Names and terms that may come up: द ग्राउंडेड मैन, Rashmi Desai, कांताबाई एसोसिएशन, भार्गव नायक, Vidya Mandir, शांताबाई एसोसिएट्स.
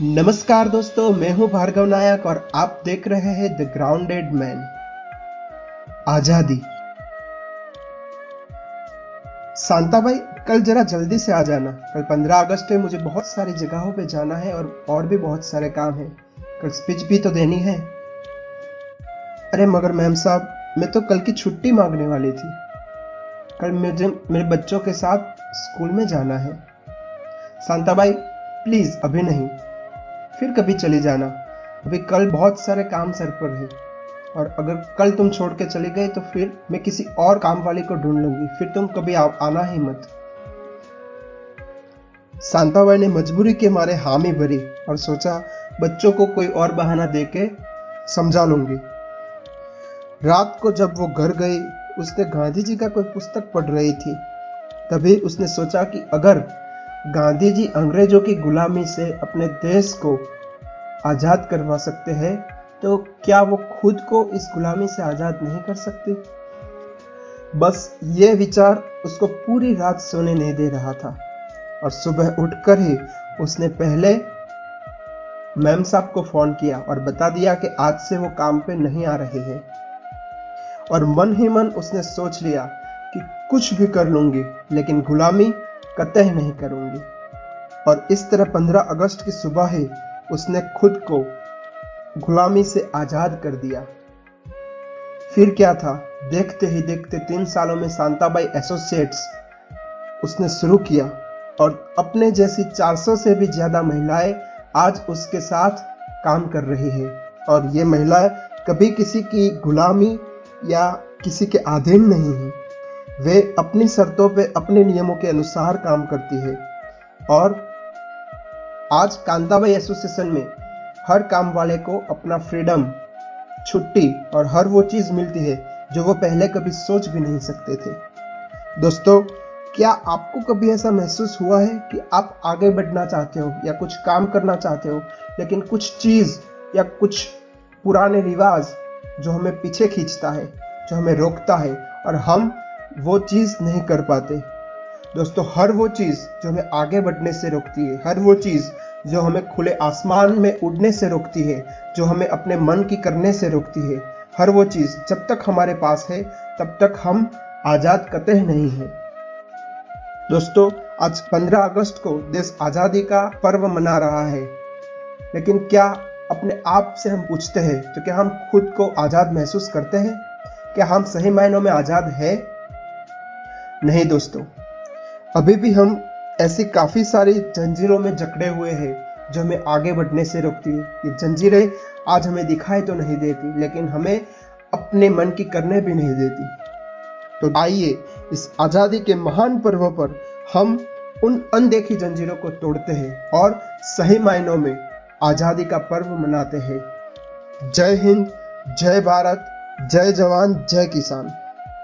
नमस्कार दोस्तों, मैं हूं भार्गव नायक और आप देख रहे हैं द ग्राउंडेड मैन। आजादी। शांताबाई, कल जरा जल्दी से आ जाना। कल 15 अगस्त है, मुझे बहुत सारी जगहों पे जाना है और भी बहुत सारे काम हैं। कल स्पीच भी तो देनी है। अरे मगर मैम साहब, मैं तो कल की छुट्टी मांगने वाली थी। कल मुझे मेरे बच्चों के साथ स्कूल में जाना है। शांताबाई, प्लीज अभी नहीं, फिर कभी चली जाना। अभी कल बहुत सारे काम सर पर है और अगर कल तुम छोड़ के चले गए तो फिर मैं किसी और काम वाले को ढूंढ लूंगी। फिर तुम कभी आना ही मत। शांताबाई ने मजबूरी के मारे हामी भरी और सोचा बच्चों को कोई और बहाना देके समझा लूंगी। रात को जब वो घर गई, उसने गांधी जी का कोई पुस्तक पढ़ रही थी। तभी उसने सोचा कि अगर गांधी जी अंग्रेजों की गुलामी से अपने देश को आजाद करवा सकते हैं तो क्या वो खुद को इस गुलामी से आजाद नहीं कर सकते। बस ये विचार उसको पूरी रात सोने नहीं दे रहा था और सुबह उठकर ही उसने पहले मैम साहब को फोन किया और बता दिया कि आज से वो काम पे नहीं आ रहे हैं। और मन ही मन उसने सोच लिया कि कुछ भी कर लूंगी लेकिन गुलामी कतई नहीं करूंगी। और इस तरह 15 अगस्त की सुबह ही उसने खुद को गुलामी से आजाद कर दिया। फिर क्या था, देखते ही देखते 3 सालों में शांताबाई एसोसिएट्स उसने शुरू किया और अपने जैसी 400 से भी ज्यादा महिलाएं आज उसके साथ काम कर रही है। और ये महिलाएं कभी किसी की गुलामी या किसी के अधीन नहीं है। वे अपनी शर्तों पे अपने नियमों के अनुसार काम करती है। और आज कांताबाई एसोसिएशन में हर काम वाले को अपना फ्रीडम, छुट्टी और हर वो चीज मिलती है जो वो पहले कभी सोच भी नहीं सकते थे। दोस्तों, क्या आपको कभी ऐसा महसूस हुआ है कि आप आगे बढ़ना चाहते हो या कुछ काम करना चाहते हो लेकिन कुछ चीज या कुछ पुराने रिवाज जो हमें पीछे खींचता है, जो हमें रोकता है और हम वो चीज़ नहीं कर पाते। दोस्तों, हर वो चीज़ जो हमें आगे बढ़ने से रोकती है, हर वो चीज़ जो हमें खुले आसमान में उड़ने से रोकती है, जो हमें अपने मन की करने से रोकती है, हर वो चीज़ जब तक हमारे पास है तब तक हम आज़ाद कतई नहीं हैं। दोस्तों, आज 15 अगस्त को देश आज़ादी का पर्व मना रहा है, लेकिन क्या अपने आप से हम पूछते हैं तो क्या हम खुद को आज़ाद महसूस करते हैं? क्या हम सही मायनों में आज़ाद है? नहीं दोस्तों, अभी भी हम ऐसी काफ़ी सारी जंजीरों में जकड़े हुए हैं जो हमें आगे बढ़ने से रोकती है। ये जंजीरें आज हमें दिखाई तो नहीं देती लेकिन हमें अपने मन की करने भी नहीं देती। तो आइए इस आज़ादी के महान पर्व पर हम उन अनदेखी जंजीरों को तोड़ते हैं और सही मायनों में आज़ादी का पर्व मनाते हैं। जय हिंद, जय भारत, जय जवान, जय किसान।